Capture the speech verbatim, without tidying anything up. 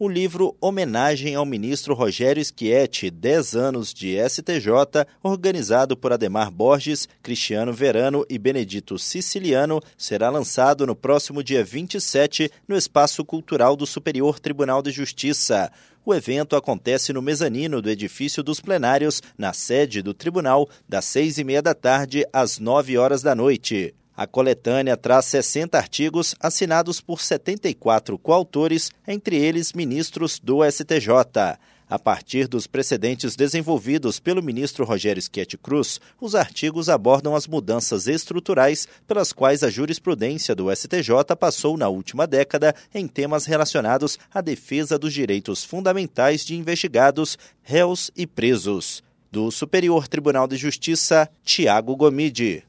o livro Homenagem ao Ministro Rogério Schietti, dez anos de S T J, organizado por Ademar Borges, Cristiano Verano e Benedito Siciliano, será lançado no próximo dia vinte e sete no Espaço Cultural do Superior Tribunal de Justiça. O evento acontece no mezanino do Edifício dos Plenários, na sede do tribunal, das seis e meia da tarde às nove horas da noite. A coletânea traz sessenta artigos assinados por setenta e quatro coautores, entre eles ministros do S T J. A partir dos precedentes desenvolvidos pelo ministro Rogério Schietti Cruz, os artigos abordam as mudanças estruturais pelas quais a jurisprudência do S T J passou na última década em temas relacionados à defesa dos direitos fundamentais de investigados, réus e presos. Do Superior Tribunal de Justiça, Thiago Gomide.